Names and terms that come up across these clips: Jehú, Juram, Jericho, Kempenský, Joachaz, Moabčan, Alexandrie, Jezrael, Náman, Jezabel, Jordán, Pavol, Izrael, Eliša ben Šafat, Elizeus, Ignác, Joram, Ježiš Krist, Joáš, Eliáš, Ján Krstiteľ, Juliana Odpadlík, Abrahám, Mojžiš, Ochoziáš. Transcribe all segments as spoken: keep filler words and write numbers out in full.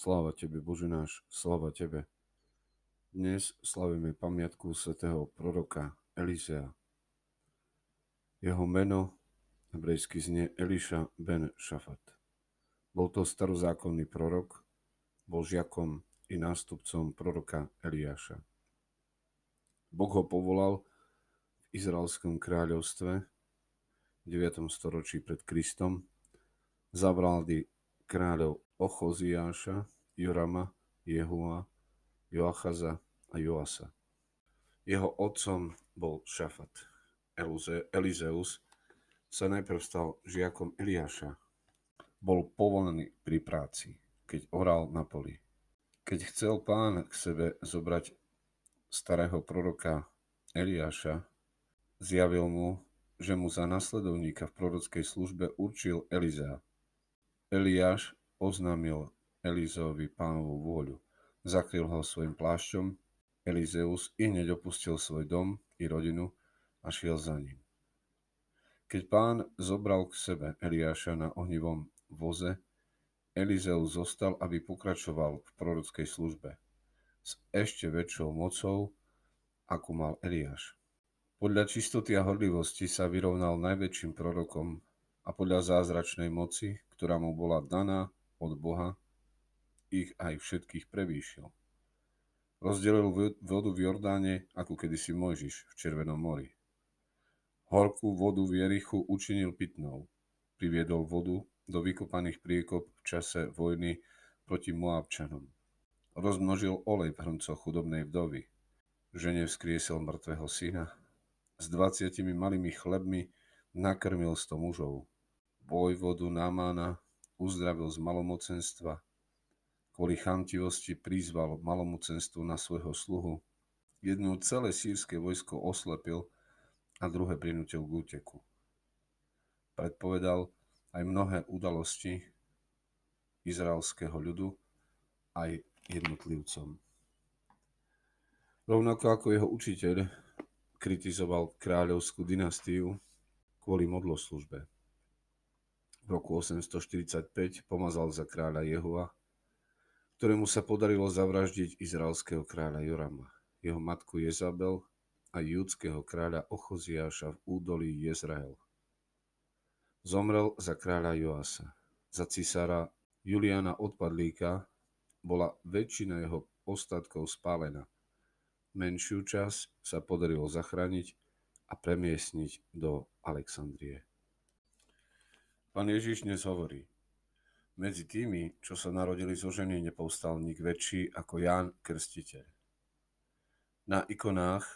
Sláva Tebe, Bože náš, sláva Tebe. Dnes slavíme pamiatku svätého proroka Elizea. Jeho meno hebrejsky znie Eliša ben Šafat. Bol to starozákonný prorok, bol žiakom i nástupcom proroka Eliáša. Boh ho povolal v Izraelskom kráľovstve v deviatom storočí pred Kristom za vlády kráľov Ochoziáša, Jurama, Jehúa, Joachaza a Joasa. Jeho otcom bol Šafat. Elizeus sa najprv stal žiakom Eliáša. Bol povolaný pri práci, keď oral na poli. Keď chcel Pán k sebe zobrať starého proroka Eliáša, zjavil mu, že mu za nasledovníka v prorockej službe určil Elizea. Eliáš oznámil Elizeovi Pánovu vôľu. Zakryl ho svojim plášťom. Elizeus ihneď opustil svoj dom i rodinu a šiel za ním. Keď Pán zobral k sebe Eliáša na ohnivom voze, Elizeus zostal, aby pokračoval v prorockej službe s ešte väčšou mocou, akú mal Eliáš. Podľa čistoty a horlivosti sa vyrovnal najväčším prorokom a podľa zázračnej moci, ktorá mu bola daná od Boha, ich aj všetkých prevýšil. Rozdelil vodu v Jordáne, ako kedysi Mojžiš v Červenom mori. Horkú vodu v Jerichu učinil pitnou. Priviedol vodu do vykopaných priekop v čase vojny proti Moabčanom. Rozmnožil olej v hrncoch chudobnej vdovy. Žene vzkriesel mŕtvého syna. S dvaciatimi malými chlebmi nakrmil sto mužov. Vojvodu Námana uzdravil z malomocenstva. Kvôli chamtivosti prizval malomocenstvu na svojho sluhu. Jedno celé sýrske vojsko oslepil a druhé prinútil k úteku. Predpovedal aj mnohé udalosti izraelského ľudu aj jednotlivcom. Rovnako ako jeho učiteľ kritizoval kráľovskú dynastiu kvôli modloslužbe. V roku osemsto štyridsaťpäť pomazal za kráľa Jehua, ktorému sa podarilo zavraždiť izraelského kráľa Jorama, jeho matku Jezabel a júdského kráľa Ochoziáša v údolí Jezrael. Zomrel za kráľa Joasa. Za cisára Juliana Odpadlíka bola väčšina jeho ostatkov spálená. Menšiu časť sa podarilo zachrániť a premiestniť do Alexandrie. Pán Ježiš dnes hovorí: medzi tými, čo sa narodili zo ženy, nepovstal nik väčší ako Ján Krstiteľ. Na ikonách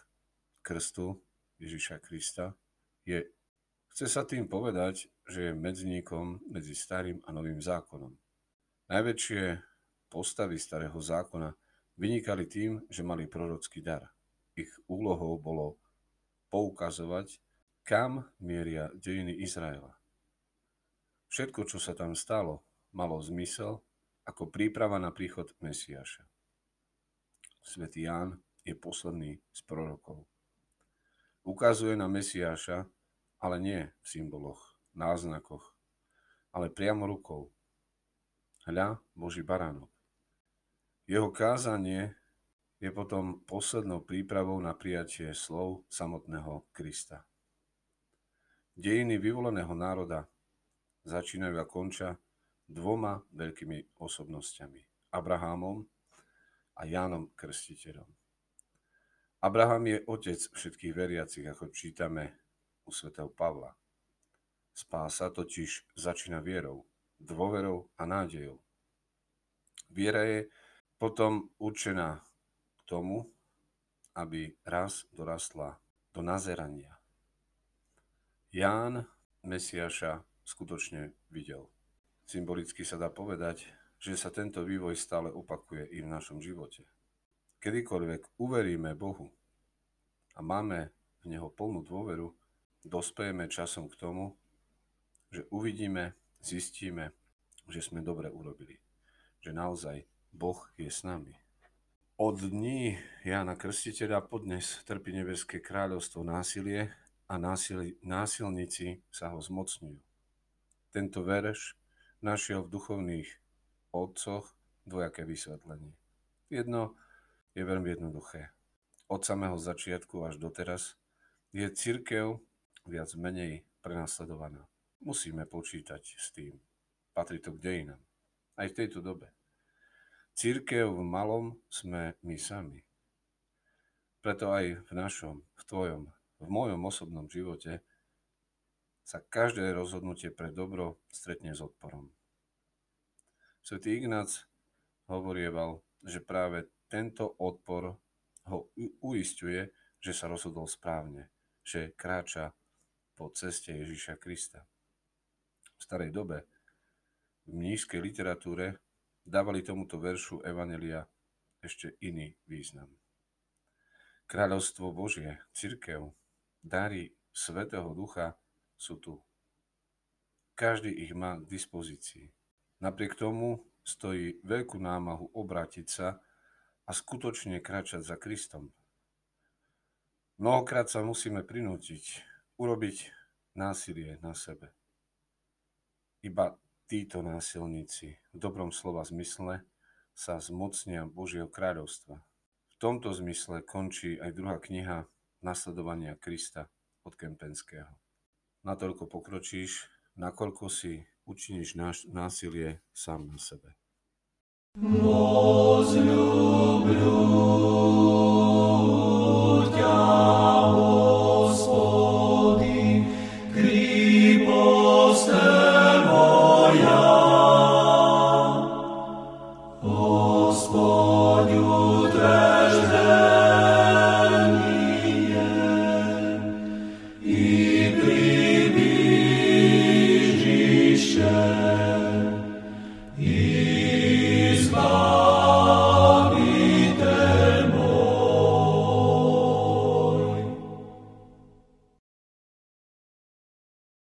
krstu Ježiša Krista je, chce sa tým povedať, že je medzníkom medzi starým a novým zákonom. Najväčšie postavy starého zákona vynikali tým, že mali prorocký dar. Ich úlohou bolo poukazovať, kam mieria dejiny Izraela. Všetko, čo sa tam stalo, malo zmysel ako príprava na príchod Mesiáša. Svätý Ján je posledný z prorokov. Ukazuje na Mesiáša, ale nie v symboloch, náznakoch, ale priamo rukou. Hľa, Boží baránok. Jeho kázanie je potom poslednou prípravou na prijatie slov samotného Krista. Dejiny vyvoleného národa začínajú a končia dvoma veľkými osobnosťami, Abrahámom a Jánom Krstiteľom. Abraham je otec všetkých veriacich, ako čítame u svätého Pavla. Spása totiž začína vierou, dôverou a nádejou. Viera je potom určená k tomu, aby raz dorastla do nazerania. Ján Mesiáša skutočne videl. Symbolicky sa dá povedať, že sa tento vývoj stále opakuje i v našom živote. Kedykoľvek uveríme Bohu a máme v Neho plnú dôveru, dospejeme časom k tomu, že uvidíme, zistíme, že sme dobre urobili, že naozaj Boh je s nami. Od dní Jána Krstiteľa podnes trpí nebeské kráľovstvo násilie a násil- násilníci sa ho zmocňujú. Tento verš našiel v duchovných otcoch dvojaké vysvetlenie. Jedno je veľmi jednoduché. Od samého začiatku až doteraz je cirkev viac menej prenasledovaná. Musíme počítať s tým. Patrí to k dejinám. Aj v tejto dobe. Cirkev v malom sme my sami. Preto aj v našom, v tvojom, v mojom osobnom živote sa každé rozhodnutie pre dobro stretne s odporom. Svätý Ignác hovorieval, že práve tento odpor ho uisťuje, že sa rozhodol správne, že kráča po ceste Ježiša Krista. V starej dobe, v mníšskej literatúre, dávali tomuto veršu Evanjelia ešte iný význam. Kráľovstvo Božie, cirkev, dary Svätého Ducha sú tu. Každý ich má k dispozícii. Napriek tomu stojí veľkú námahu obrátiť sa a skutočne kráčať za Kristom. Mnohokrát sa musíme prinútiť, urobiť násilie na sebe. Iba títo násilníci v dobrom slova zmysle sa zmocnia Božieho kráľovstva. V tomto zmysle končí aj druhá kniha Nasledovania Krista od Kempenského. Natoľko pokročíš, nakoľko si učiníš násilie sám na sebe. Возлюблю тебя.